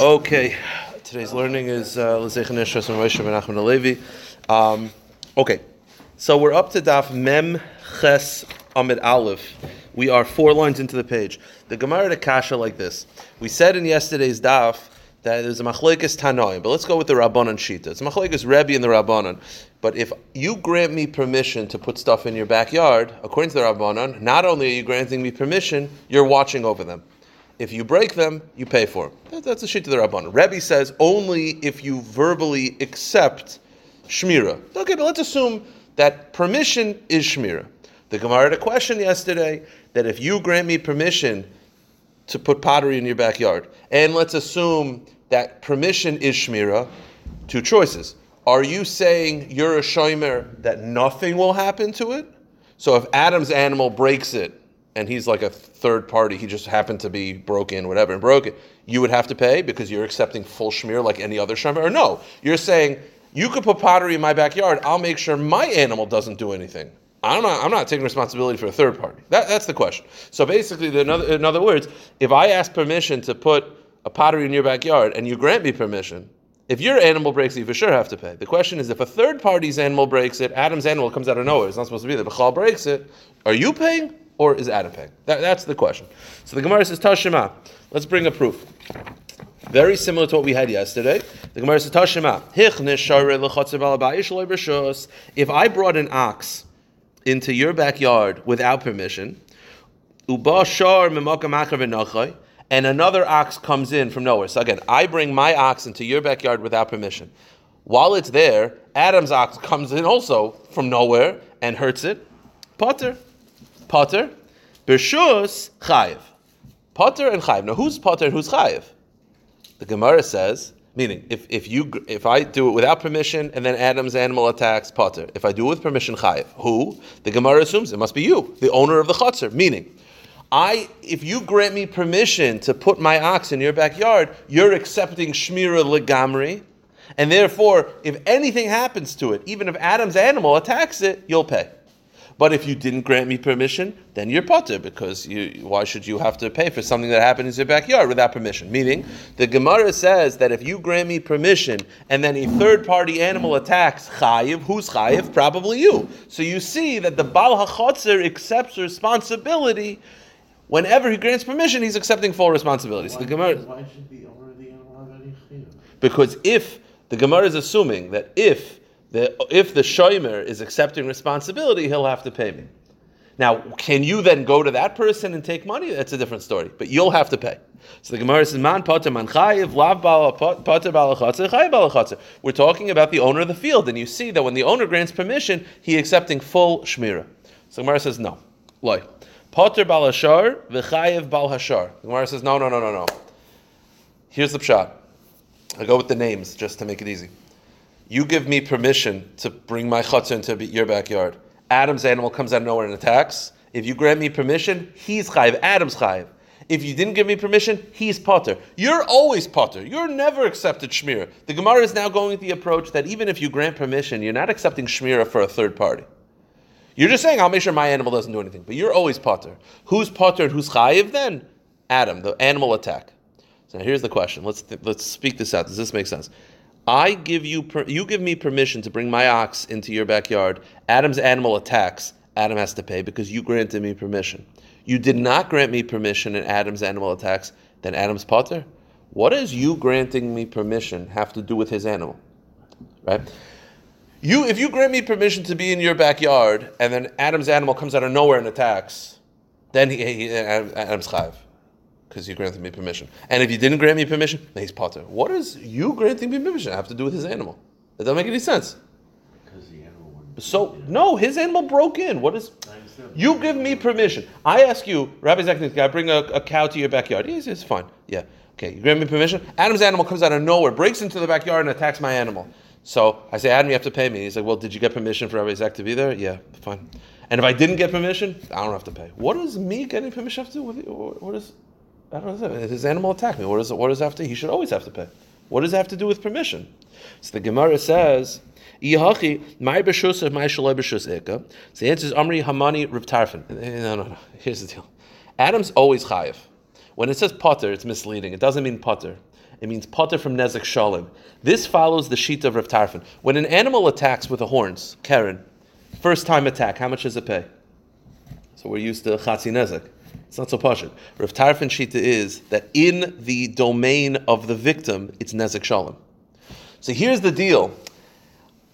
Okay, today's learning is okay, so we're up to daf mem ches amid aleph. We are four lines into the page. The Gemara to kasha like this. We said in yesterday's daf that there's a machlaikis tanoim, but let's go with the Rabbanon Shita. It's machlaikis Rebbe and the Rabbanon. But if you grant me permission to put stuff in your backyard, according to the Rabbanon, not only are you granting me permission, you're watching over them. If you break them, you pay for them. That's a shit to the Rabbanon. Rebbe says only if you verbally accept shmirah. Okay, but let's assume that permission is shmirah. The Gemara had a question yesterday that if you grant me permission to put pottery in your backyard, and let's assume that permission is shmirah, two choices. Are you saying you're a shomer that nothing will happen to it? So if Adam's animal breaks it, and he's like a third party, he just happened to be broken, whatever, and broke it, you would have to pay because you're accepting full shmir like any other shmir? Or no, you're saying, you could put pottery in my backyard, I'll make sure my animal doesn't do anything. I'm not taking responsibility for a third party. That's the question. So basically, in other words, if I ask permission to put a pottery in your backyard and you grant me permission, if your animal breaks it, you for sure have to pay. The question is, if a third party's animal breaks it, Adam's animal comes out of nowhere, it's not supposed to be there, but Chal breaks it, are you paying? Or is Adam paying? That's the question. So the Gemara says, Tashema. Let's bring a proof. Very similar to what we had yesterday. The Gemara says, Tashema. If I brought an ox into your backyard without permission, and another ox comes in from nowhere. So again, I bring my ox into your backyard without permission. While it's there, Adam's ox comes in also from nowhere and hurts it. Pater, Bershus, chayev. Pater and chayev. Now, who's Pater and who's chayev? The Gemara says, meaning, if I do it without permission and then Adam's animal attacks, Pater. If I do it with permission, chayev. Who? The Gemara assumes it must be you, the owner of the chatzer. Meaning, if you grant me permission to put my ox in your backyard, you're accepting shmira legamri, and therefore, if anything happens to it, even if Adam's animal attacks it, you'll pay. But if you didn't grant me permission, then you're Pater, because why should you have to pay for something that happened in your backyard without permission? Meaning, the Gemara says that if you grant me permission and then a third-party animal attacks chayiv, who's chayiv? Probably you. So you see that the Baal HaChotzer accepts responsibility. Whenever he grants permission, he's accepting full responsibility. So the Gemara, why should the owner of the animal have any chayiv? Because if the Gemara is assuming that if the shomer is accepting responsibility, he'll have to pay me. Now, can you then go to that person and take money? That's a different story. But you'll have to pay. So the Gemara says, Man pater man chayiv, lav pater bal hachatzer, chayiv bal hachatzer. We're talking about the owner of the field. And you see that when the owner grants permission, he's accepting full shmira. So the Gemara says, no. Loi. Pater bal hashar, v'chayiv bal hashar. The Gemara says, no. Here's the pshat. I go with the names just to make it easy. You give me permission to bring my chatzer into your backyard. Adam's animal comes out of nowhere and attacks. If you grant me permission, he's chayiv. Adam's chayiv. If you didn't give me permission, he's Pater. You're always Pater. You're never accepted shmira. The Gemara is now going with the approach that even if you grant permission, you're not accepting shmira for a third party. You're just saying, I'll make sure my animal doesn't do anything. But you're always Pater. Who's Pater and who's chayiv then? Adam, the animal attack. So now here's the question. Let's speak this out. Does this make sense? You give me permission to bring my ox into your backyard. Adam's animal attacks. Adam has to pay because you granted me permission. You did not grant me permission and Adam's animal attacks. Then Adam's Pater. What does you granting me permission have to do with his animal? Right? If you grant me permission to be in your backyard and then Adam's animal comes out of nowhere and attacks, then Adam's chayiv. Because you granted me permission. And if you didn't grant me permission, he's Pater. What does you granting me permission have to do with his animal? That doesn't make any sense. Because the animal wouldn't. So, no, his animal broke in. What is. You give me permission. I ask you, Rabbi Zechnik, I bring a cow to your backyard. Yes, fine. Yeah. Okay, you grant me permission. Adam's animal comes out of nowhere, breaks into the backyard, and attacks my animal. So I say, Adam, you have to pay me. He's like, well, did you get permission for Rabbi Zech to be there? Yeah, fine. And if I didn't get permission, I don't have to pay. What does me getting permission have to do with it? What is. I don't know. His animal attacked me. What does it have to? He should always have to pay. What does it have to do with permission? So the Gemara says, "Ihachi my b'shus of my shalom b'shus eka." So the answer is Amri Hamani Rav Tarfon. No. Here's the deal. Adam's always chayiv. When it says Pater, it's misleading. It doesn't mean Pater. It means Pater from Nezek Shalom. This follows the Shita of Rav Tarfon. When an animal attacks with the horns, keren, first time attack, how much does it pay? So we're used to Chatsi Nezek. It's not so pashut. Rav Tarfon Shita is that in the domain of the victim, it's Nezek Shalom. So here's the deal.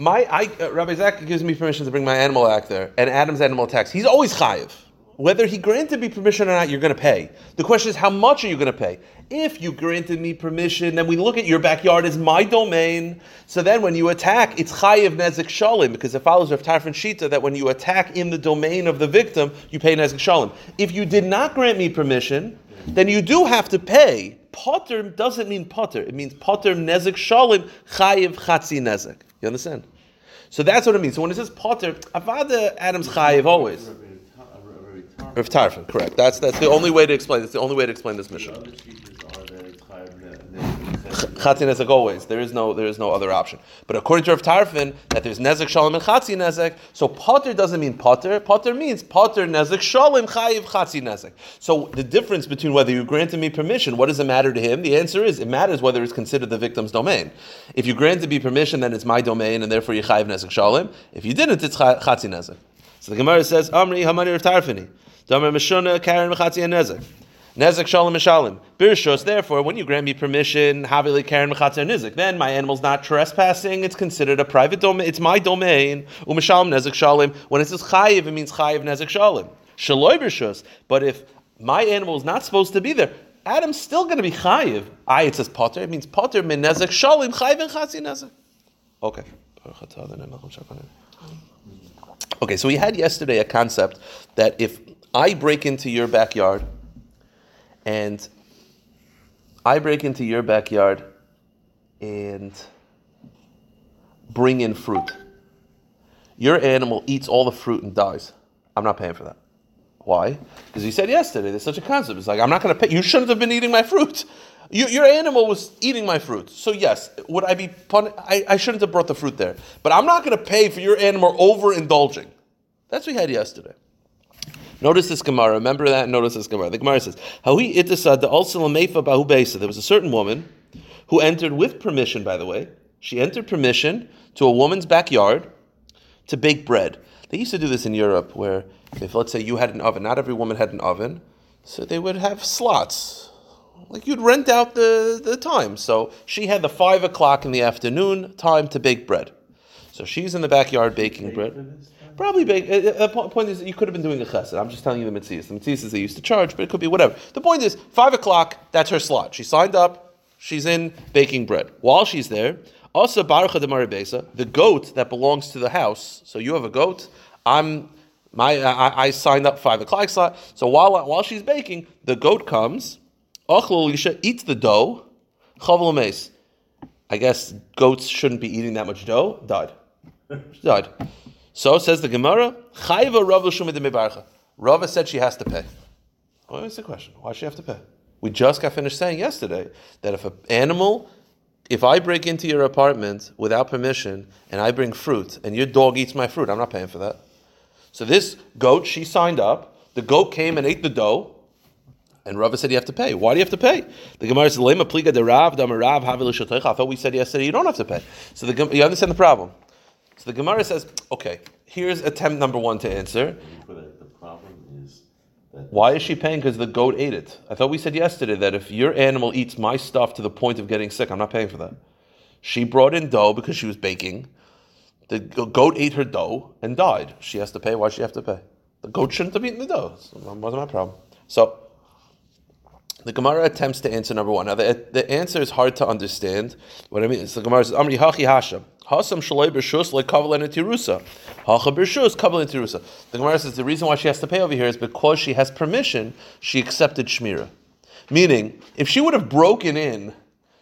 Rabbi Zak gives me permission to bring my animal out there, and Adam's animal attacks. He's always chayev. Whether he granted me permission or not, you're going to pay. The question is, how much are you going to pay? If you granted me permission, then we look at your backyard as my domain. So then when you attack, it's chayev nezek shalem, because it follows Rav Tarfon Shita that when you attack in the domain of the victim, you pay nezek shalem. If you did not grant me permission, then you do have to pay. Pater doesn't mean pater. It means pater nezek shalem, chayev chatsi nezek. You understand? So that's what it means. So when it says potter, avada Adam's chayiv always. Rav Tarfon, correct. That's the only way to explain. That's the only way to explain this mission. Chatzi nezek always. There is no other option. But according to Rav Tarfon, that there's nezek shalom and chatzi nezek. So potter doesn't mean potter. Potter means potter nezek shalom chayiv chatzi nezek. So the difference between whether you granted me permission, what does it matter to him? The answer is it matters whether it's considered the victim's domain. If you granted me permission, then it's my domain, and therefore you chayiv nezek shalom. If you didn't, it's chatzi nezek. So the Gemara says, Amri hamani Rav Tarfoni. Damar Meshuna, Karen, Mechatzi, and Nezek. Nezek, Shalom, and Shalom. Birshos, therefore, when you grant me permission, Havili, Karen, Mechatzi, and Nezek, then my animal's not trespassing. It's considered a private domain. It's my domain. Umeshalom, Nezek, Shalom. When it says Chayiv, it means Chayiv, Nezek, Shalom. Shaloi Birshos. But if my animal is not supposed to be there, Adam's still going to be Chayiv. It says Pater. It means Pater, Men, Nezek, Shalom, Chayiv, and Chatzi, Nezek. Okay. Okay, so we had yesterday a concept that if I break into your backyard, and bring in fruit, your animal eats all the fruit and dies. I'm not paying for that. Why? Because you said yesterday there's such a concept. It's like, I'm not going to pay. You shouldn't have been eating my fruit. Your animal was eating my fruit. So yes, would I be punished? I shouldn't have brought the fruit there. But I'm not going to pay for your animal overindulging. That's what we had yesterday. Notice this Gemara. Remember that and notice this Gemara. The Gemara says, there was a certain woman who entered with permission, by the way. She entered permission to a woman's backyard to bake bread. They used to do this in Europe where if, let's say, you had an oven. Not every woman had an oven. So they would have slots. Like you'd rent out the time. So she had the 5 o'clock in the afternoon time to bake bread. So she's in the backyard baking bread. Probably bake. The point is that you could have been doing a chesed. I'm just telling you the mitzvahs. The mitzvahs they used to charge, but it could be whatever. The point is, 5 o'clock, that's her slot. She signed up. She's in baking bread. While she's there, also baruch adamar, the goat that belongs to the house. So you have a goat. I signed up 5 o'clock slot. So while she's baking, the goat comes. Eats the dough. I guess goats shouldn't be eating that much dough. Died. So says the Gemara, Rava said she has to pay. Well, that's the question. Why does she have to pay? We just got finished saying yesterday that if an animal, if I break into your apartment without permission and I bring fruit and your dog eats my fruit, I'm not paying for that. So this goat, she signed up. The goat came and ate the dough. And Rava said you have to pay. Why do you have to pay? The Gemara says, Lema pliga de Rav, dam Rav, havilu shoteicha. I thought we said yesterday you don't have to pay. So you understand the problem. So the Gemara says, okay, here's attempt number 1 to answer. The problem is that why is she paying? Because the goat ate it. I thought we said yesterday that if your animal eats my stuff to the point of getting sick, I'm not paying for that. She brought in dough because she was baking. The goat ate her dough and died. She has to pay. Why does she have to pay? The goat shouldn't have eaten the dough. That wasn't my problem. So the Gemara attempts to answer number 1. Now, the answer is hard to understand. What I mean is the Gemara says, Amri hachi hasham. Hasam shaloi bershus le kavalen tirusa. Hacha bershus kavalen tirusa. The Gemara says the reason why she has to pay over here is because she has permission, she accepted shmirah. Meaning, if she would have broken in,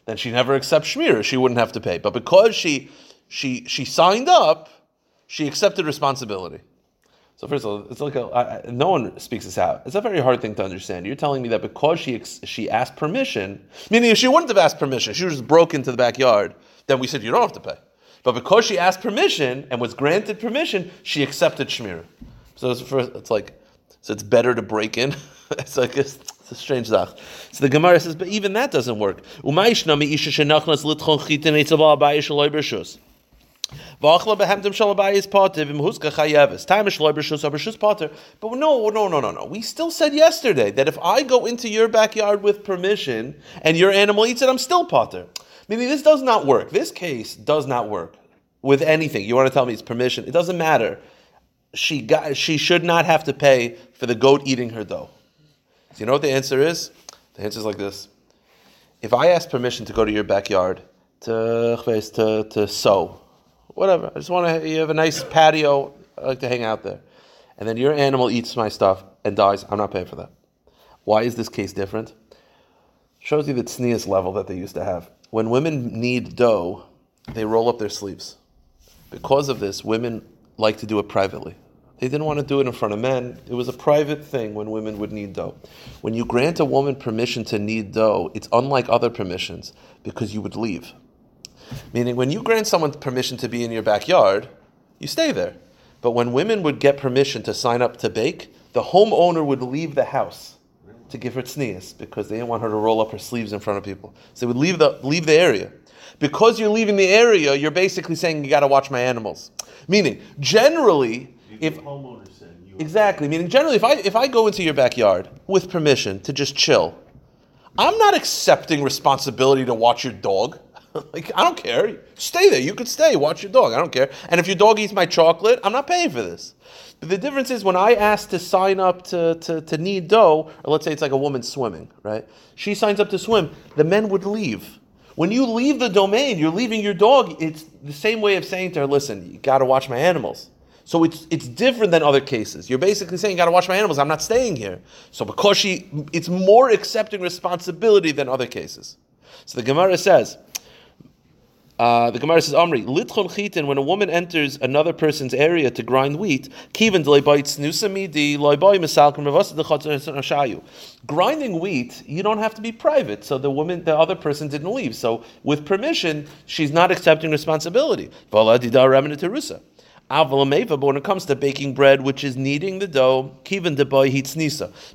then she never accepts shmirah. She wouldn't have to pay. But because she signed up, she accepted responsibility. So first of all, it's like no one speaks this out. It's a very hard thing to understand. You're telling me that because she asked permission, meaning if she wouldn't have asked permission, she just broke into the backyard, then we said you don't have to pay. But because she asked permission and was granted permission, she accepted shmirah. So it's better to break in. It's like it's It's a strange zach. So the Gemara says, but even that doesn't work. But no. We still said yesterday that if I go into your backyard with permission and your animal eats it, I'm still pater. Meaning this does not work. This case does not work with anything. You want to tell me it's permission. It doesn't matter. She should not have to pay for the goat eating her dough. So you know what the answer is? The answer is like this. If I ask permission to go to your backyard to sow, whatever, I just want to, you have a nice patio, I like to hang out there, and then your animal eats my stuff and dies, I'm not paying for that. Why is this case different? Shows you the tznius level that they used to have. When women need dough, they roll up their sleeves. Because of this, women like to do it privately. They didn't want to do it in front of men. It was a private thing when women would knead dough. When you grant a woman permission to knead dough, it's unlike other permissions because you would leave. Meaning, when you grant someone permission to be in your backyard, you stay there. But when women would get permission to sign up to bake, the homeowner would leave the house to give her tznius because they didn't want her to roll up her sleeves in front of people. So they would leave the area. Because you're leaving the area, you're basically saying, you got to watch my animals. Meaning, generally, if I go into your backyard with permission to just chill, I'm not accepting responsibility to watch your dog. Like, I don't care. Stay there. You could stay. Watch your dog. I don't care. And if your dog eats my chocolate, I'm not paying for this. But the difference is when I ask to sign up to knead dough, or let's say it's like a woman swimming, right? She signs up to swim. The men would leave. When you leave the domain, you're leaving your dog. It's the same way of saying to her, listen, you got to watch my animals. So it's different than other cases. You're basically saying, you got to watch my animals. I'm not staying here. So because it's more accepting responsibility than other cases. So the Gemara says, Amri, litchon chitin, when a woman enters another person's area to grind wheat, grinding wheat, you don't have to be private. So the other person didn't leave. So with permission, she's not accepting responsibility. But when it comes to baking bread, which is kneading the dough,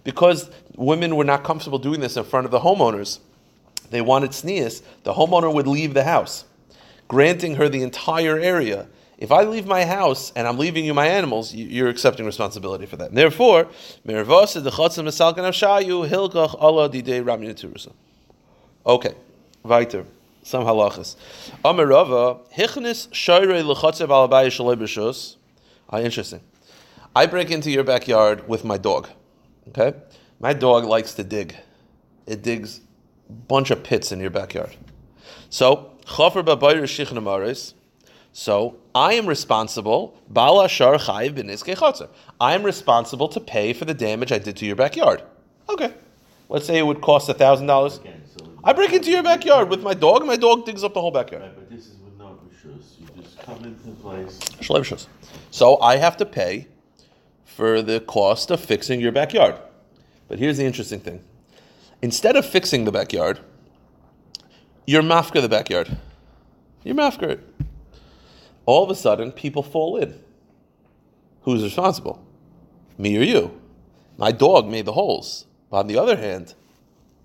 because women were not comfortable doing this in front of the homeowners, they wanted tznius, the homeowner would leave the house, granting her the entire area. If I leave my house and I'm leaving you my animals, you're accepting responsibility for that. And therefore, okay, weiter. Some halachas. Amar Rava, hichnis shayre l'chatzev alabayah shalei b'shus. Interesting. I break into your backyard with my dog. Okay? My dog likes to dig. It digs bunch of pits in your backyard. So I am responsible. I am responsible to pay for the damage I did to your backyard. Okay. Let's say it would cost $1,000. I break into your backyard with my dog, and my dog digs up the whole backyard. Right, but this is with no rishus. You just come into place. So I have to pay for the cost of fixing your backyard. But here's the interesting thing. Instead of fixing the backyard, you're Mafker the backyard. You're Mafker it. All of a sudden, people fall in. Who's responsible? Me or you? My dog made the holes. But on the other hand,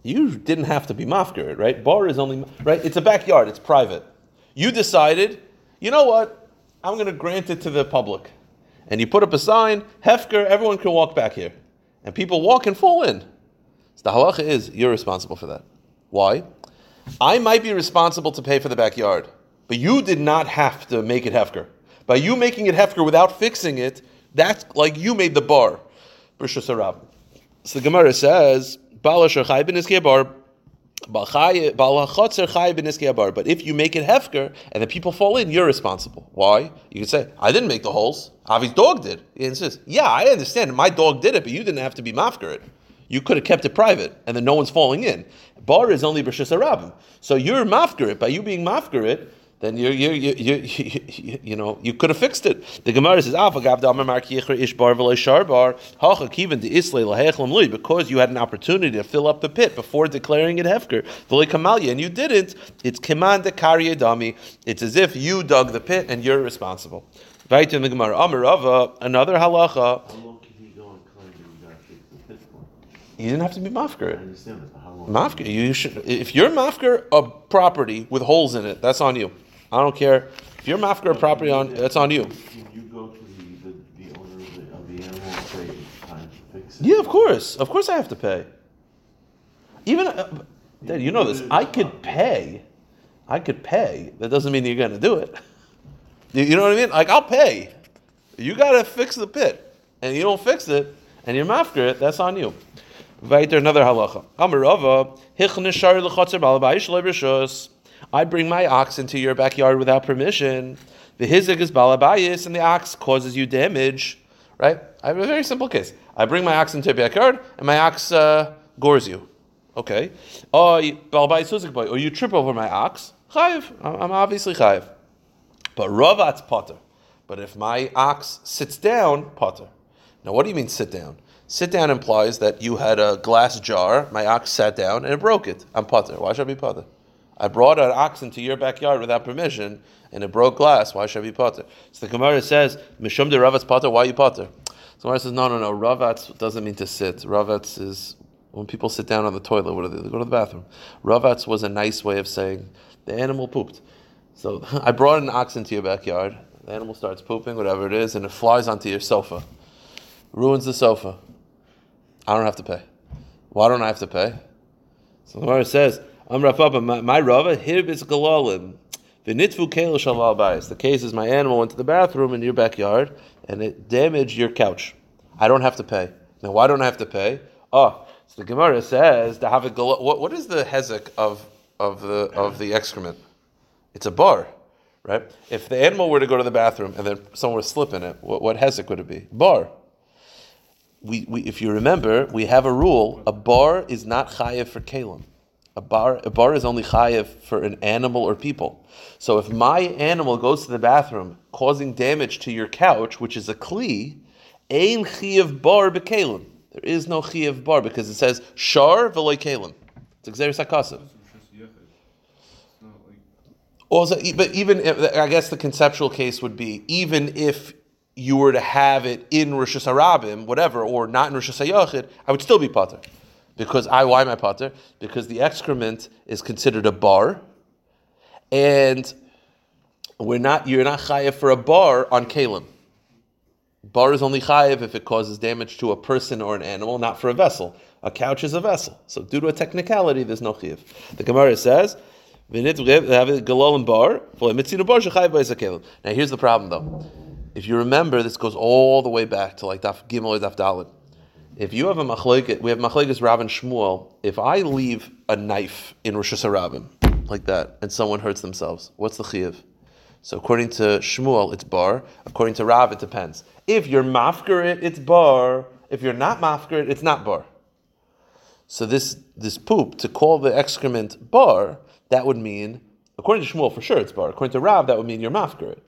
you didn't have to be Mafker it, right? Bar is only, right? It's a backyard. It's private. You decided, you know what? I'm going to grant it to the public. And you put up a sign, hefker, everyone can walk back here. And people walk and fall in. So the halacha is, you're responsible for that. Why? I might be responsible to pay for the backyard, but you did not have to make it hefker. By you making it hefker without fixing it, that's like you made the bar. So the Gemara says, but if you make it hefker and the people fall in, you're responsible. Why? You could say, I didn't make the holes. Avi's dog did. He insists, yeah, I understand. My dog did it, but you didn't have to be mafker it. You could have kept it private, and then no one's falling in. Bar is only b'shus harabim. So you're mafkarit. By you being mafkarit, then you could have fixed it. The Gemara says, because you had an opportunity to fill up the pit before declaring it hefker, and you didn't, it's keman dekariye dami. It's as if you dug the pit, and you're responsible. Right in the Gemara, Amar Rava, another halacha. You didn't have to be Mafker. I understand that. Mafker, you should. If you're Mafker a property with holes in it, that's on you. I don't care. If you're Mafker a property, that's on you. You go to the owner of the animal and say it's time to fix it. Yeah, of course. Of course I have to pay. Even, Dad, you know this. I could pay. That doesn't mean you're going to do it. You know what I mean? Like, I'll pay. You got to fix the pit. And you don't fix it, and you're Mafker it, that's on you. Right there, another halacha. Amri Rava, I bring my ox into your backyard without permission. The hezek is balabayis, and the ox causes you damage. Right? I have a very simple case. I bring my ox into your backyard, and my ox gores you. Okay. Or you trip over my ox. Chayev. I'm obviously chayev. But Ravats Pater. But if my ox sits down, Pater. Now, what do you mean sit down? Sit down implies that you had a glass jar, my ox sat down, and it broke it. I'm Pater. Why should I be Pater? I brought an ox into your backyard without permission, and it broke glass. Why should I be Pater? So the Gemara says, Mishum de Ravats Pater, why are you Pater? So Gemara says, no. Ravats doesn't mean to sit. Ravats is when people sit down on the toilet. What do they do? They go to the bathroom. Ravats was a nice way of saying the animal pooped. So I brought an ox into your backyard. The animal starts pooping, whatever it is, and it flies onto your sofa. Ruins the sofa. I don't have to pay. Why don't I have to pay? So the Gemara says, I'm Rav Papa, my Rava, hib is galalim. V'nitvu keil shal albayis. The case is my animal went to the bathroom in your backyard, and it damaged your couch. I don't have to pay. Now, why don't I have to pay? Oh, so the Gemara says, what is the hezek of the excrement? It's a bar, right? If the animal were to go to the bathroom and then someone were to slip in it, what hezek would it be? Bar. We if you remember, we have a rule: a bar is not chayev for kelem. A bar is only chayev for an animal or people. So if my animal goes to the bathroom, causing damage to your couch, which is a kli, ein chayev bar bekelem. There is no chayev bar because it says shar v'loy kelem. It's exeris hakasav. Also, but even if, I guess the conceptual case would be, even if you were to have it in Rosh Hashanah, whatever, or not in Rosh Hashanah, I would still be Pater. Because why am I Pater? Because the excrement is considered a bar, and you're not chayev for a bar on Kalim. Bar is only chayev if it causes damage to a person or an animal, not for a vessel. A couch is a vessel. So due to a technicality, there's no chayev. The Gemara says, now here's the problem though. If you remember, this goes all the way back to like daf gimel or daf dalet. If you have a machleket, we have machlekes Rav and Shmuel. If I leave a knife in Rosh Hashanah like that, and someone hurts themselves, what's the chayev? So according to Shmuel, it's bar. According to Rav, it depends. If you're mafker it, it's bar. If you're not mafker it, it's not bar. So this poop, to call the excrement bar, that would mean, according to Shmuel, for sure it's bar. According to Rav, that would mean you're mafker it.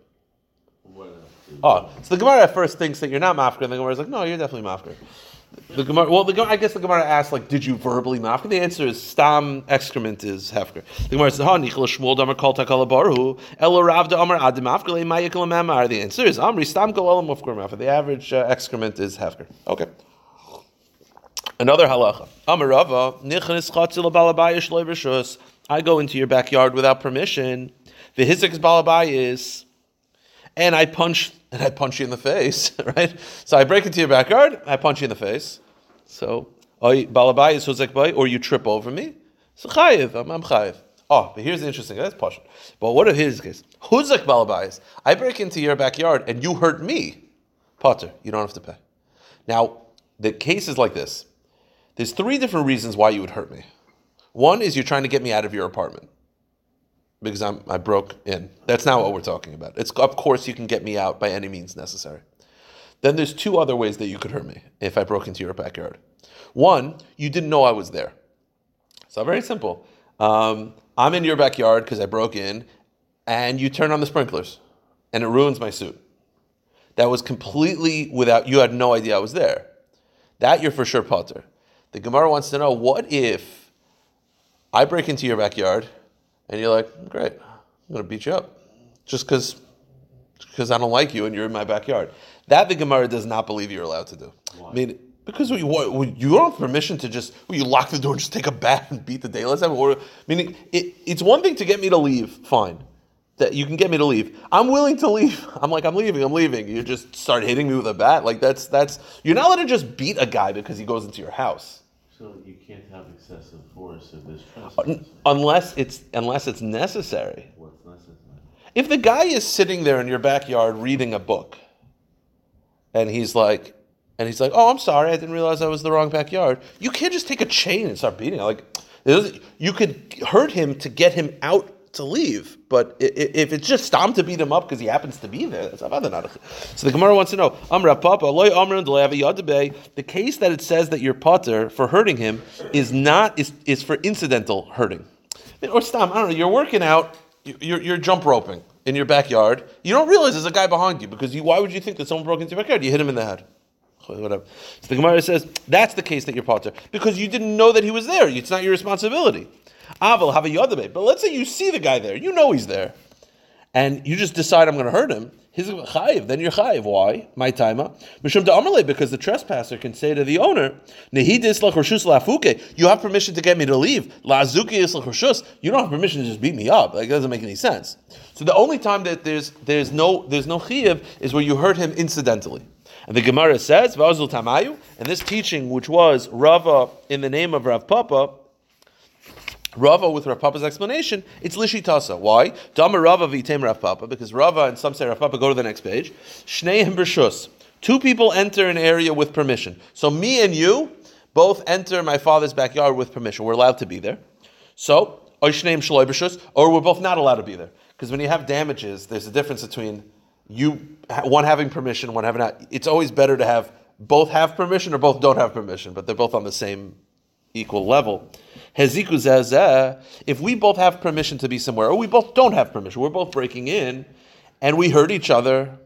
Oh, so the Gemara at first thinks that you're not mafker, and the Gemara is like, no, you're definitely mafker. The Gemara, I guess the Gemara asked, like, did you verbally mafker? The answer is, stam excrement is hefker. The Gemara says, the answer is, Amri stam kol elam mafker mafker. The average excrement is hefker. Okay. Another halacha. Amar Rava, nichnas chatsi l'balabayis lo b'rishus. I go into your backyard without permission. The hezek is balabayis, and I punch you in the face, right? So I break into your backyard, I punch you in the face. So balabayis hezek bay, or you trip over me. So chayev, I'm chayev. Oh, but here's the interesting. That's posh. But what if here's the case? Hezek balabayis. I break into your backyard and you hurt me. Pater, you don't have to pay. Now the case is like this. There's three different reasons why you would hurt me. One is you're trying to get me out of your apartment because I broke in. That's not what we're talking about. It's, of course, you can get me out by any means necessary. Then there's two other ways that you could hurt me if I broke into your backyard. One, you didn't know I was there. So very simple. I'm in your backyard because I broke in, and you turn on the sprinklers, and it ruins my suit. That was completely without, you had no idea I was there. That you're for sure Pater. The Gemara wants to know, what if I break into your backyard, and you're like, great, I'm going to beat you up. Just because I don't like you and you're in my backyard. That the Gemara does not believe you're allowed to do. Why? I mean, Because you don't have permission to just you lock the door and just take a bat and beat the daylights out. I mean, it's one thing to get me to leave, fine. That you can get me to leave. I'm willing to leave. I'm like, I'm leaving. You just start hitting me with a bat. Like that's you're not allowed to just beat a guy because he goes into your house. So you can't have excessive force if there's trespassing. Unless it's necessary. What's necessary? If the guy is sitting there in your backyard reading a book, and he's like, oh, I'm sorry, I didn't realize I was the wrong backyard. You can't just take a chain and start beating him. Like, you could hurt him to get him out to leave, but if it's just stam to beat him up because he happens to be there, that's not. So the Gemara wants to know, Rav Papa, the case that it says that you're pater for hurting him is for incidental hurting. Or stam, I don't know, you're working out, you're jump roping in your backyard, you don't realize there's a guy behind you because why would you think that someone broke into your backyard? You hit him in the head. Whatever. So the Gemara says, that's the case that you're pater because you didn't know that he was there. It's not your responsibility. Avil have a yodabay. But let's say you see the guy there, you know he's there, and you just decide I'm going to hurt him. He's chayev. Then you're chayev. Why? My taima. Mishum da'amalei, because the trespasser can say to the owner, "Nehi dislach reshus lafuke." You have permission to get me to leave. La'azuki dislach reshus. You don't have permission to just beat me up. Like, it doesn't make any sense. So the only time that there's no chayev is where you hurt him incidentally. And the Gemara says, "Va'azul tamayu." And this teaching, which was Rava in the name of Rav Papa. Rava with Rav Papa's explanation, it's Lishitasa. Why? Dama Rava v'item Rav Papa, because Rava and some say Rav Papa, go to the next page. Shneim Bershus. Two people enter an area with permission. So me and you both enter my father's backyard with permission. We're allowed to be there. So, Oishneim Shloi Bershus, or we're both not allowed to be there. Because when you have damages, there's a difference between one having permission, one having not. It's always better to have both have permission or both don't have permission, but they're both on the same equal level. Heziku zazah. If we both have permission to be somewhere, or we both don't have permission, we're both breaking in, and we hurt each other,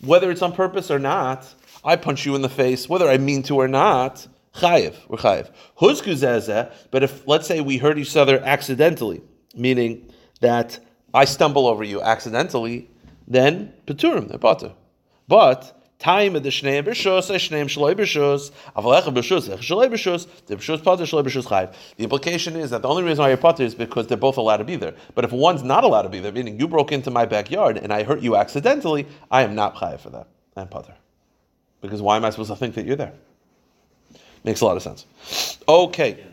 whether it's on purpose or not. I punch you in the face, whether I mean to or not. Chayev, we're chayev. Huzku zazah. But if let's say we hurt each other accidentally, meaning that I stumble over you accidentally, then paturim, they're patur. But time of the shneim b'rshus, shneim shloi b'rshus, avalecha b'rshus, shloi b'rshus, the b'rshus pater, shloi b'rshus chayiv. The implication is that the only reason why you're pater is because they're both allowed to be there. But if one's not allowed to be there, meaning you broke into my backyard and I hurt you accidentally, I am not chayiv for that. I'm pater. Because why am I supposed to think that you're there? Makes a lot of sense. Okay. I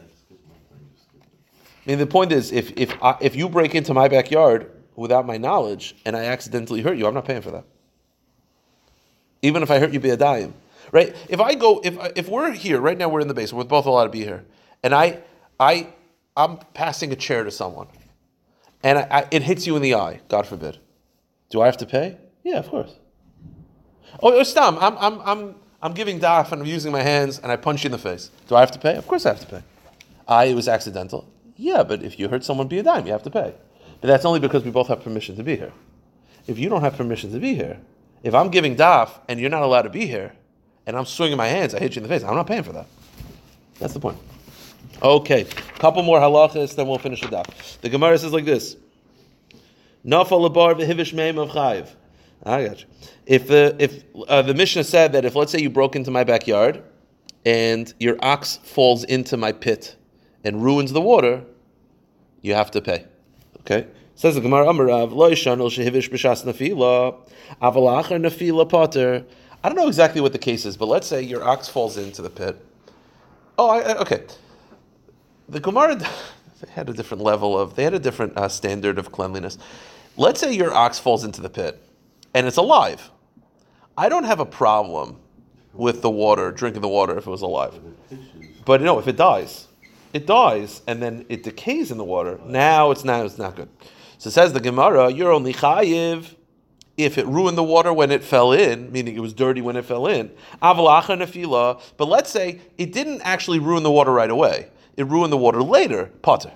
mean, the point is, if you break into my backyard without my knowledge and I accidentally hurt you, I'm not paying for that. Even if I hurt you be a dime, right? If we're here right now, we're in the basement. We're both allowed to be here, and I'm passing a chair to someone, and it hits you in the eye. God forbid. Do I have to pay? Yeah, of course. Oh, stam. I'm giving daf and I'm using my hands, and I punch you in the face. Do I have to pay? Of course I have to pay. It was accidental. Yeah, but if you hurt someone be a dime, you have to pay. But that's only because we both have permission to be here. If you don't have permission to be here. If I'm giving daf and you're not allowed to be here, and I'm swinging my hands, I hit you in the face. I'm not paying for that. That's the point. Okay, couple more halachas, then we'll finish the daf. The Gemara says like this: Nafal bar v'hivish meim of chayiv. I got you. If the Mishnah said that if let's say you broke into my backyard, and your ox falls into my pit and ruins the water, you have to pay. Okay. Says the Gemara, Amarav, lo yishanul shehivish b'shas nafila, aval achar nafila pater. I don't know exactly what the case is, but let's say your ox falls into the pit. Okay. The Gemara they had a different standard of cleanliness. Let's say your ox falls into the pit, and it's alive. I don't have a problem with the water, drinking the water if it was alive. But no, if it dies, and then it decays in the water. Now it's not good. So it says the Gemara, you're only chayiv if it ruined the water when it fell in, meaning it was dirty when it fell in. Avalacha nefila, but let's say it didn't actually ruin the water right away. It ruined the water later, pater.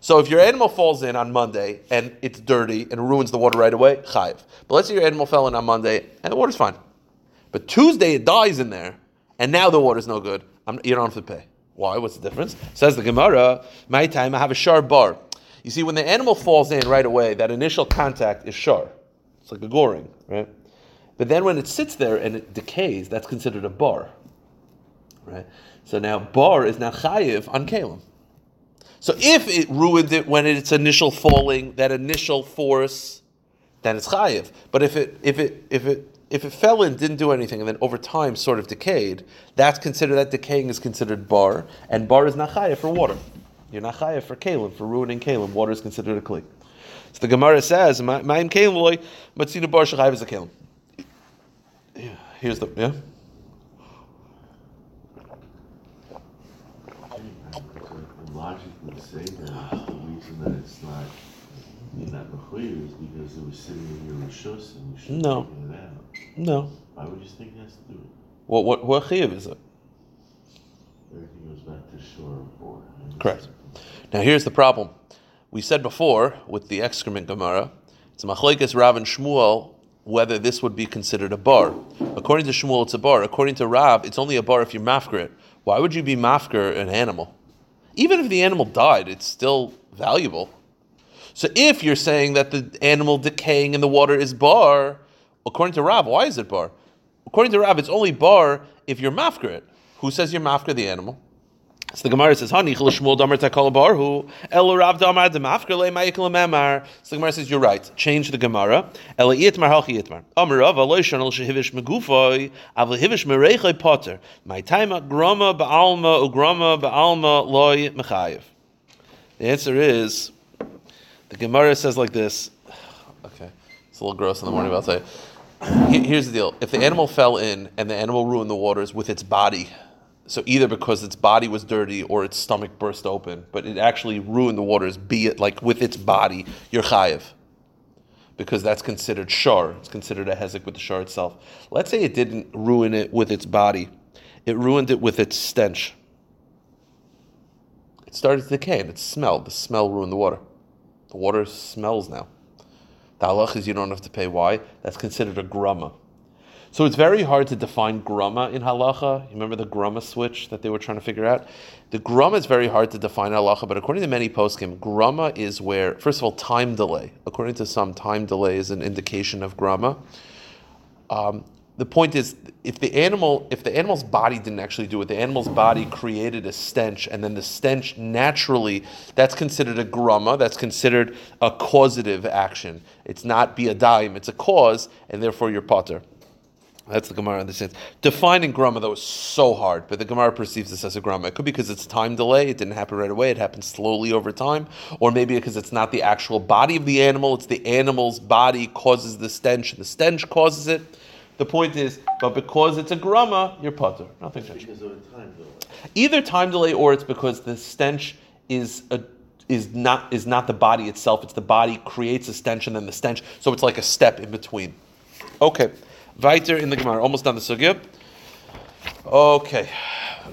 So if your animal falls in on Monday and it's dirty and ruins the water right away, chayiv. But let's say your animal fell in on Monday and the water's fine. But Tuesday it dies in there and now the water's no good. You don't have to pay. Why? What's the difference? Says the Gemara, my time I have a shar bar. You see, when the animal falls in right away, that initial contact is shar. It's like a goring, right? But then when it sits there and it decays, that's considered a bar. right? So now bar is now chayev on kelem. So if it ruined it when its initial falling, that initial force, then it's chayev. But if it fell in, didn't do anything, and then over time sort of decayed, that decaying is considered bar, and bar is not chayev for water. You're not chayev for kelem, for ruining kelem. Water is considered a kli. So the Gemara says, "Ma'im kelem loy matzina bar shechayev is a kelem." Here's the yeah. Logic would say that the reason that it's not machlaikis is because it was sitting in your rishos and you should have taken it out. No. Why would you think that's to do it? Well, what chayev is it? Everything goes back to shor or. Correct. Now here's the problem. We said before with the excrement Gemara, it's machlaikis Rav and Shmuel whether this would be considered a bar. According to Shmuel, it's a bar. According to Rav, it's only a bar if you Mafker it. Why would you be Mafker an animal? Even if the animal died, it's still valuable. So if you're saying that the animal decaying in the water is bar, according to Rav, why is it bar? According to Rav, it's only bar if you're Mafker it. Who says you're Mafker the animal? So the Gemara says, so the Gemara says, you're right. Change the Gemara. The answer is, the Gemara says like this. Okay, it's a little gross in the morning, but I'll tell you. Here's the deal. If the animal fell in and the animal ruined the waters with its body, so either because its body was dirty or its stomach burst open, but it actually ruined the waters, be it like with its body, you're chayev. Because that's considered shar. It's considered a hezek with the shar itself. Let's say it didn't ruin it with its body. It ruined it with its stench. It started to decay and it smelled. The smell ruined the water. The water smells now. The halach is you don't have to pay. Why? That's considered a grama. So it's very hard to define grama in halacha. You remember the grama switch that they were trying to figure out? The grama is very hard to define in halacha, but according to many poskim, grama is where, first of all, time delay. According to some, time delay is an indication of grama. The point is, if the animal's body didn't actually do it, the animal's body created a stench, and then the stench naturally, that's considered a grama, that's considered a causative action. It's not bi'adayim, it's a cause, and therefore you're pater. That's the Gemara understands. Defining grama, though, is so hard, but the Gemara perceives this as a grama. It could be because it's time delay, it didn't happen right away, it happened slowly over time, or maybe because it's not the actual body of the animal, it's the animal's body causes the stench, and the stench causes it. The point is, but because it's a grama, you're pater. Nothing changes. Because of a time delay. Either time delay or it's because the stench is not the body itself, it's the body creates a stench and then the stench, so it's like a step in between. Okay. Weiter in the Gemara, almost done the sugya. Okay,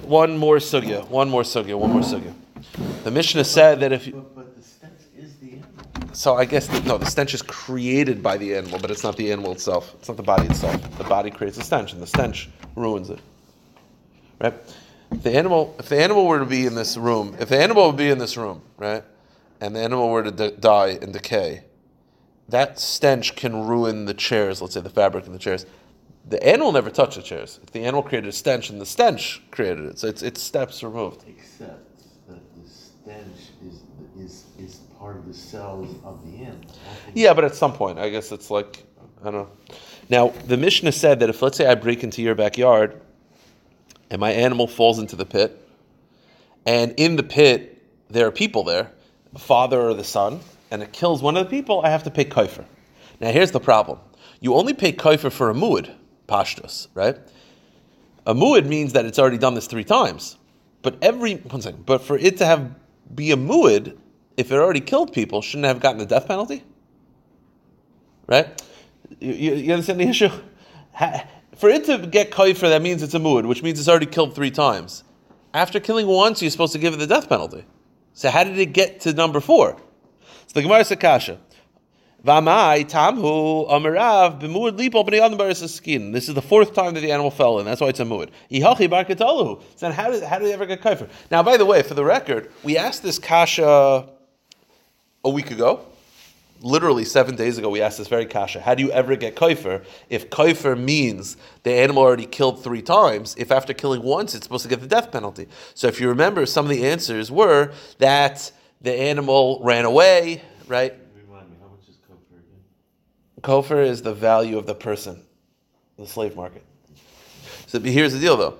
one more sugya. The Mishnah said that if you... But the stench is the animal. So I guess, the stench is created by the animal, but it's not the animal itself. It's not the body itself. The body creates a stench, and the stench ruins it. Right? If the animal were to be in this room, right, and the animal were to die and decay, that stench can ruin the chairs, let's say the fabric in the chairs. The animal never touched the chairs. If the animal created a stench, and the stench created it. So it's steps removed. Except that the stench is part of the cells of the animal. Yeah, but at some point, I guess it's like, I don't know. Now, the Mishnah said that if, let's say, I break into your backyard, and my animal falls into the pit, and in the pit, there are people there, the father or the son, and it kills one of the people, I have to pay kofar. Now here's the problem. You only pay kofar for a mu'ud, pashtus, right? A mu'ud means that it's already done this 3 times. But for it to be a mu'ud, if it already killed people, shouldn't it have gotten the death penalty? Right? You understand the issue? For it to get kofar, that means it's a mu'ud, which means it's already killed 3 times. After killing once, you're supposed to give it the death penalty. So how did it get to number 4? So the Gemara Sakasha. This is the 4th time that the animal fell in. That's why it's a mu'ud. So how did they ever get kofar? Now, by the way, for the record, we asked this kasha a week ago. literally 7 days ago we asked this very kasha. How do you ever get kofar? If kofar means the animal already killed 3 times, if after killing once it's supposed to get the death penalty. So if you remember, some of the answers were that the animal ran away, right? Remind me, how much is kofar again? Kofar is the value of the person, the slave market. So here's the deal though.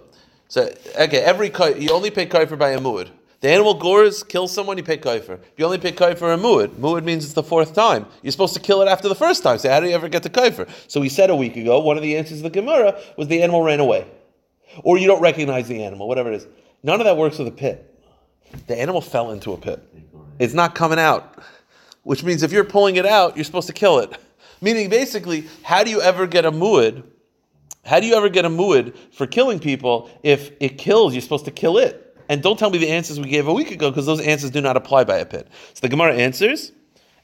So okay, you only pay kofar by a mu'ud. The animal gores, kills someone, you pay kofar. You only pay kofar a mu'ud. Mu'ud means it's the 4th time. You're supposed to kill it after the 1st time. So how do you ever get to kofar? So we said a week ago, one of the answers to the Gemara was the animal ran away. Or you don't recognize the animal, whatever it is. None of that works with a pit. The animal fell into a pit. It's not coming out. Which means if you're pulling it out, you're supposed to kill it. Meaning basically, how do you ever get a mu'ud? How do you ever get a mu'ud for killing people if it kills, you're supposed to kill it? And don't tell me the answers we gave a week ago, because those answers do not apply by a pit. So the Gemara answers,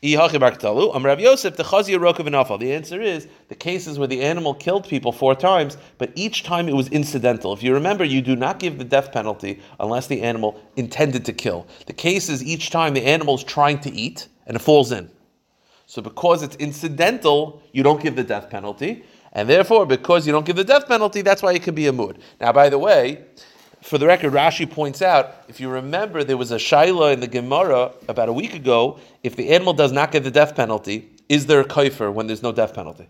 the answer is, the cases where the animal killed people 4 times, but each time it was incidental. If you remember, you do not give the death penalty unless the animal intended to kill. The case is each time the animal is trying to eat, and it falls in. So because it's incidental, you don't give the death penalty. And therefore, because you don't give the death penalty, that's why it could be a mu'ud. Now, by the way, for the record, Rashi points out, if you remember, there was a shaila in the Gemara about a week ago, if the animal does not get the death penalty, is there a kofar when there's no death penalty?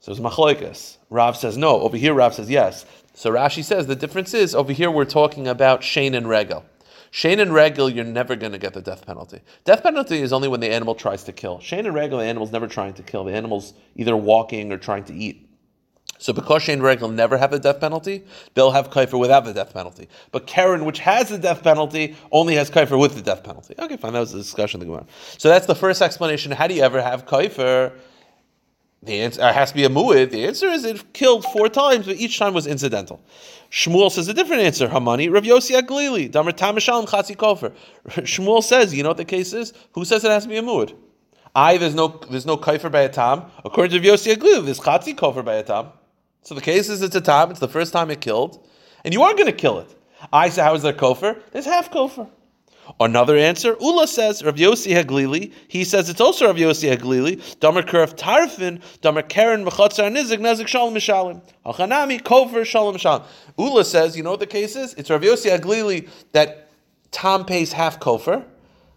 So it's machlaikis. Rav says no. Over here, Rav says yes. So Rashi says the difference is, over here we're talking about shein and regel. Shein and regel, you're never going to get the death penalty. Death penalty is only when the animal tries to kill. Shein and regel, the animal's never trying to kill. The animal's either walking or trying to eat. So because shein and regel never have the death penalty, they'll have kofar without the death penalty. But keren, which has the death penalty, only has kofar with the death penalty. Okay, fine, that was the discussion that we had. So that's the first explanation. How do you ever have kofar? The answer has to be a mu'id. The answer is it killed 4 times, but each time was incidental. Shmuel says a different answer. Hamani, Rav Yosi Aglili, Damar Tam Shalom Chatsi Kofar. Shmuel says, you know what the case is? Who says it has to be a mu'id? There's no kofar by a tam. According to Rav Yosi Aglili, there's Chatsi Kofar by a tam. So the case is it's a tam, it's the first time it killed, and you are going to kill it. I say, how is there kofar? There's half kofar. Another answer, Ula says, Rav Yosi Haglili, he says it's also Rav Yosi Haglili, Damar Kurf Tarfon, Damar Keren, Mechatzar Nezek, Nezek Shalom, Mishalim, Hachanami, Kofar, Shalom, Shalom. Ula says, you know what the case is? It's Rav Yosi Haglili that tam pays half kofar,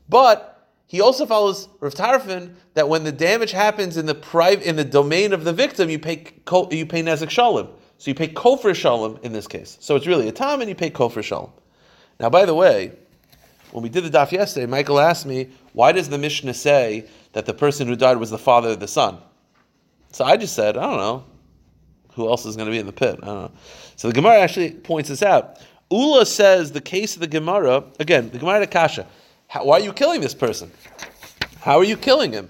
but he also follows Rav Tarfon that when the damage happens in the domain of the victim, you pay nezek shalem. So you pay kofar shalem in this case. So it's really a tam, and you pay kofar shalem. Now, by the way, when we did the daf yesterday, Michael asked me, why does the Mishnah say that the person who died was the father of the son? So I just said, I don't know. Who else is going to be in the pit? I don't know. So the Gemara actually points this out. Ula says the case of the Gemara, again, the Gemara Kasha. Why are you killing this person? How are you killing him?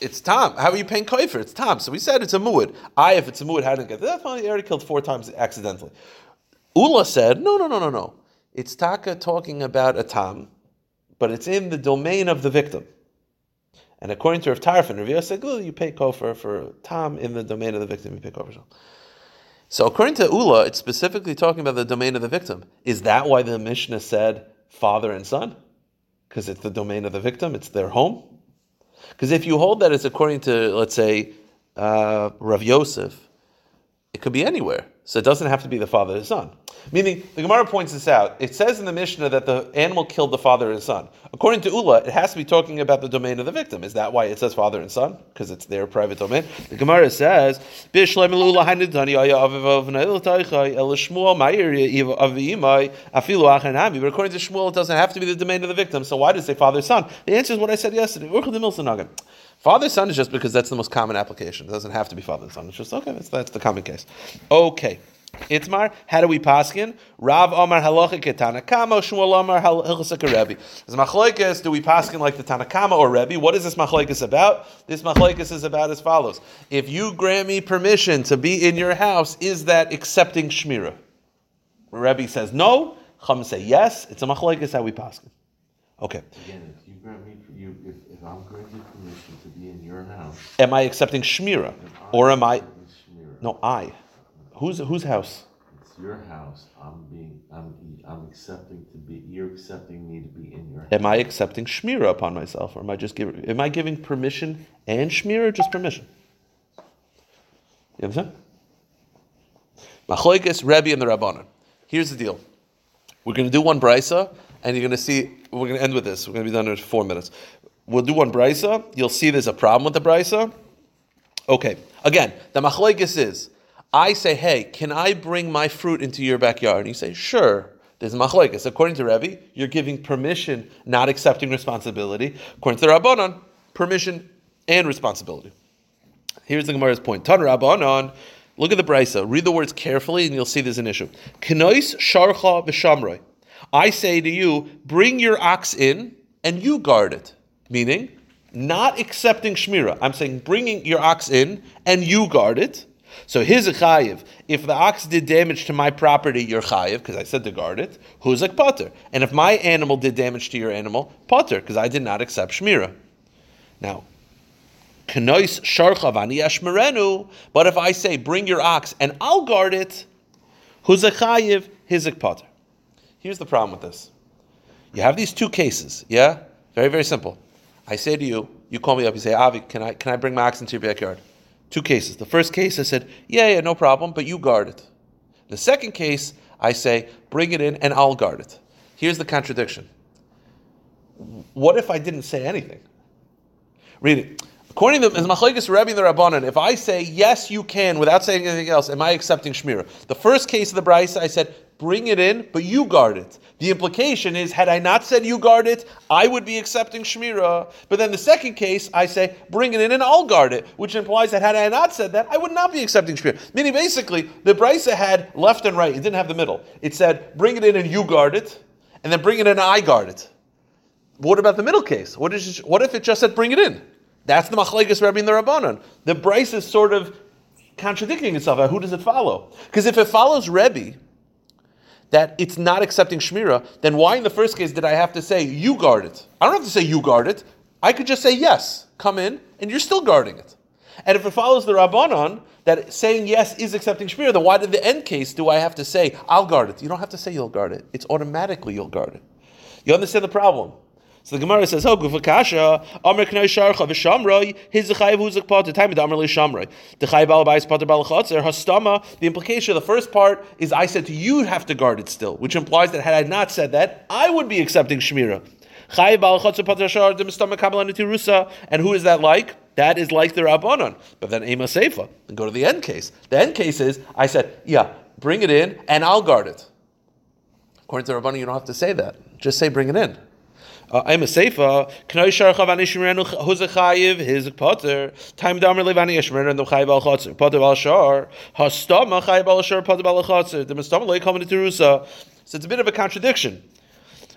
It's tam. How are you paying kofar? It's tam. So we said it's a mu'ud. If it's a mu'ud, how did it get that? Finally, already killed 4 times accidentally. Ula said, no. It's taka talking about a tam, but it's in the domain of the victim. And according to Rav Tarfon, Rav Yosi Haglili, you pay kofar for tam in the domain of the victim. You pay kofar. So according to Ula, it's specifically talking about the domain of the victim. Is that why the Mishnah said father and son? Because it's the domain of the victim, it's their home. Because if you hold that it's according to, let's say, Rav Yosef, it could be anywhere. So it doesn't have to be the father and son. Meaning, the Gemara points this out. It says in the Mishnah that the animal killed the father and son. According to Ula, it has to be talking about the domain of the victim. Is that why it says father and son? Because it's their private domain. The Gemara says, but according to Shmuel, it doesn't have to be the domain of the victim. So why does it say father and son? The answer is what I said yesterday. Father-son is just because that's the most common application. It doesn't have to be father and son. It's just, okay, that's the common case. Okay. Itmar, how do we paskin? Rav Omar halacha ketanakama, Shmuel Omar halacha kerebi. As machlekes, do we paskin like the Tanakama or Rebbe? What is this machlekes about? This machlekes is about as follows. If you grant me permission to be in your house, is that accepting shmirah? Rebbe says no. Chum say yes. It's a machlekes how we paskin. Okay. Again, if you grant me, if I'm granted permission to be in your house, am I accepting shmirah, or am I? No, I. Whose house? It's your house. You're accepting me to be in your house. Am I accepting shmirah upon myself, or am I giving permission and shmirah, or just permission? You understand? Machlaikis, Rebbe, and the Rabbanon. Here's the deal. We're going to do one brisa, and you're going to see. We're going to end with this. We're going to be done in 4 minutes. We'll do one brisa. You'll see there's a problem with the brisa. Okay. Again, the machlaikis is, I say, hey, can I bring my fruit into your backyard? And you say, sure. There's a machlaikis. According to Rebbe, you're giving permission, not accepting responsibility. According to the Rabbanon, permission and responsibility. Here's the Gemara's point. Tan Rabbanon. Look at the brisa. Read the words carefully, and you'll see there's an issue. Kenois sharcha v'shamroi. I say to you, bring your ox in, and you guard it. Meaning, not accepting shmirah. I'm saying, bringing your ox in, and you guard it. So here's a chayev. If the ox did damage to my property, you're chayev, because I said to guard it. Hezek pater. And if my animal did damage to your animal, pater, because I did not accept shmirah. Now, kenois sharcha v'ani yashmerenu. But if I say, bring your ox, and I'll guard it, hezek chayev, hezek pater. Here's the problem with this. You have these two cases, yeah? Very, very simple. I say to you, you call me up, you say, Avi, can I bring my ox into your backyard? Two cases. The first case, I said, yeah, no problem, but you guard it. The second case, I say, bring it in and I'll guard it. Here's the contradiction. What if I didn't say anything? Read it. According to the machleket Rebbe and the Rabbanon, if I say, yes, you can, without saying anything else, am I accepting shmirah? The first case of the brisa, I said, bring it in, but you guard it. The implication is, had I not said you guard it, I would be accepting shmirah. But then the second case, I say, bring it in and I'll guard it, which implies that had I not said that, I would not be accepting shmirah. Meaning, basically, the brisa had left and right. It didn't have the middle. It said, bring it in and you guard it, and then bring it in and I guard it. What about the middle case? What if it just said, bring it in? That's the machleket Rebbe and the Rabbanon. The brisa is sort of contradicting itself. Who does it follow? Because if it follows Rebbe, that it's not accepting shmirah, then why in the first case did I have to say, you guard it? I don't have to say, you guard it. I could just say, yes, come in, and you're still guarding it. And if it follows the Rabbanon, that saying yes is accepting shmirah, then why did the end case do I have to say, I'll guard it? You don't have to say you'll guard it. It's automatically you'll guard it. You understand the problem? So the Gemara says, the implication of the first part is I said to you have to guard it still, which implies that had I not said that, I would be accepting shmirah. And who is that like? That is like the Rabbanon. But then Ema Seifa, and go to the end case. The end case is, I said, yeah, bring it in and I'll guard it. According to the Rabbanon, you don't have to say that. Just say bring it in. I'm a seifa. Knoi shar chavani shmirenu hezek chayev hezek pater. Time damer levani shmirenu the chayev al chotzer pater al shar hastama chayev al shar pater al chotzer. The mistama lay coming to Jerusalem. So it's a bit of a contradiction.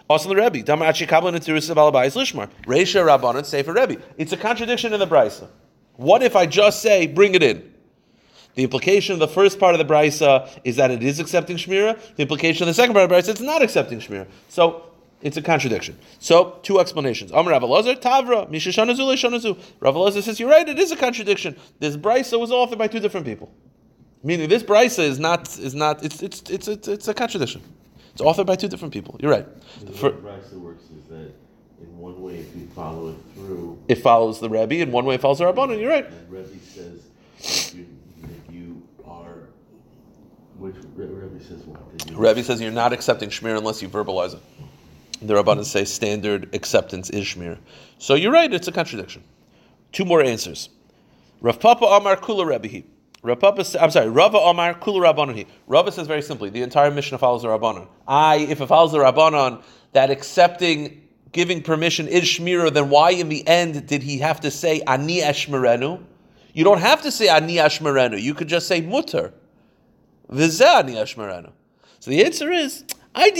Also the Rebbe damer achi kablan to Jerusalem albayis lishmar reisha rabbanon seifa Rebbe. It's a contradiction in the brisa. What if I just say bring it in? The implication of the first part of the brisa is that it is accepting shmirah. The implication of the second part of the brisa is it's not accepting shmirah. So it's a contradiction. So, two explanations. Amri Rav Tavra, Mishashana Zule Shanazu. Rav says, you're right, it is a contradiction. This brisa was authored by two different people. Meaning this brisa is not, it's a contradiction. It's authored by two different people. You're right. The way brisa works is that in one way, if you follow it through, it follows the Rebbe, in one way it follows the Rabbanon, you're right. And Rebbe says, which Rebbe says what? Rebbe says you're not accepting shmir unless you verbalize it. The Rabbanon say standard acceptance is shmir. So you're right, it's a contradiction. Two more answers. Rav Papa Amar Kula Rebbehi. Rava Amar Kula Rabbanon. Rava says very simply, the entire Mishnah follows the Rabbanon. If it follows the Rabbanon, that accepting, giving permission is shmir, then why in the end did he have to say ani ashmerenu? You don't have to say ani ashmerenu. You could just say mutter. So the answer is, you're right.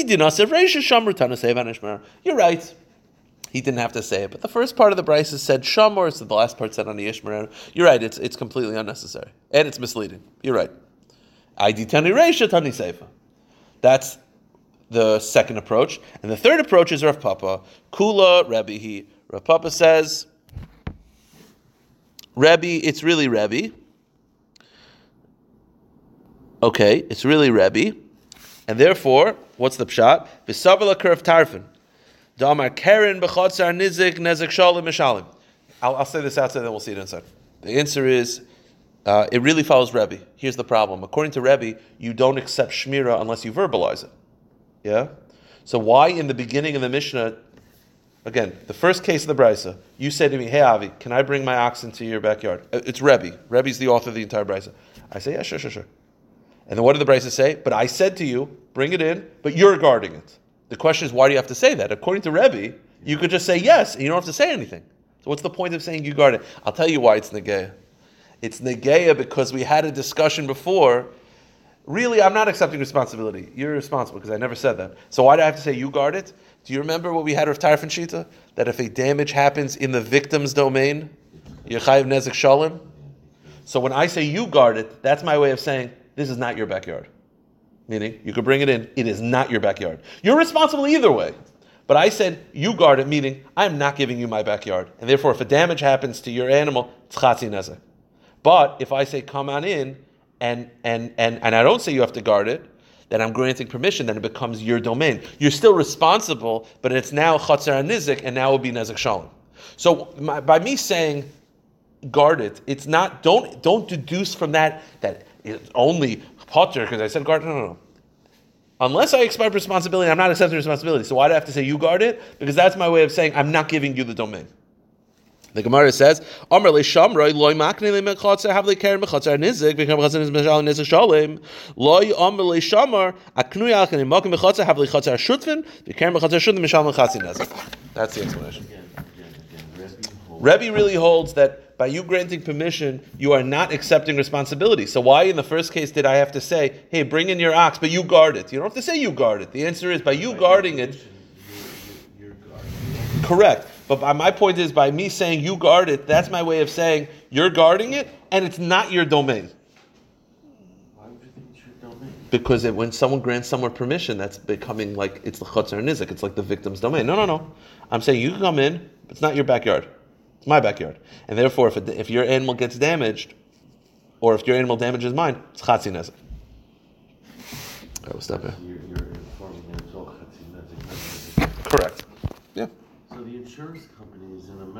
He didn't have to say it, but the first part of the brisa said shamor, so the last part said ani yashmerenu. You're right. It's completely unnecessary and it's misleading. You're right. That's the second approach, and the third approach is Rav Papa Kula Rebbehi. Rav Papa says, Rebbe, it's really Rebbe. Okay, it's really Rebbe. And therefore, what's the pshat? B'savala kerf tarfon. Damar keren b'chotzar nizik nezek shalom mishalim. I'll say this outside, then we'll see it inside. The answer is, it really follows Rebbe. Here's the problem. According to Rebbe, you don't accept shmirah unless you verbalize it. Yeah? So why in the beginning of the Mishnah, again, the first case of the Brisa, you say to me, hey Avi, can I bring my oxen to your backyard? It's Rebbe. Rebbe's the author of the entire Brisa. I say, yeah, sure. And then what did the Brisa say? But I said to you, bring it in, but you're guarding it. The question is, why do you have to say that? According to Rebbe, you could just say yes, and you don't have to say anything. So what's the point of saying you guard it? I'll tell you why it's negeya. It's negeya because we had a discussion before. Really, I'm not accepting responsibility. You're responsible because I never said that. So why do I have to say you guard it? Do you remember what we had with Tarfon Shita? That if a damage happens in the victim's domain, you're chayev Nezek Shalom. So when I say you guard it, that's my way of saying this is not your backyard. Meaning, you could bring it in, it is not your backyard. You're responsible either way. But I said, you guard it, meaning, I'm not giving you my backyard. And therefore, if a damage happens to your animal, it's Chatsi Nezek. But if I say, come on in, and I don't say you have to guard it, then I'm granting permission, then it becomes your domain. You're still responsible, but it's now Chatzar Nezek, and now it will be Nezek Shalom. So by me saying, guard it, it's not, don't deduce from that it's only Pater, because I said guard, no. Unless I expect responsibility, I'm not accepting responsibility. So why do I have to say you guard it? Because that's my way of saying I'm not giving you the domain. The Gemara says, that's the explanation. Rebbe really holds that by you granting permission, you are not accepting responsibility. So why in the first case did I have to say, hey, bring in your ox, but you guard it? You don't have to say you guard it. The answer is by you guarding it. You're guarding it. Correct. But my point is by me saying you guard it, that's my way of saying you're guarding it and it's not your domain. Why would you think it's your domain? Because when someone grants someone permission, that's becoming like it's the chatzar nizek. It's like the victim's domain. No. I'm saying you can come in, but it's not your backyard. My backyard, and therefore, if your animal gets damaged, or if your animal damages mine, it's Chatsi Nezek. All right, we'll stop here. You're informing them it's all Chatsi Nezek. Correct. Yeah. So the insurance companies in America.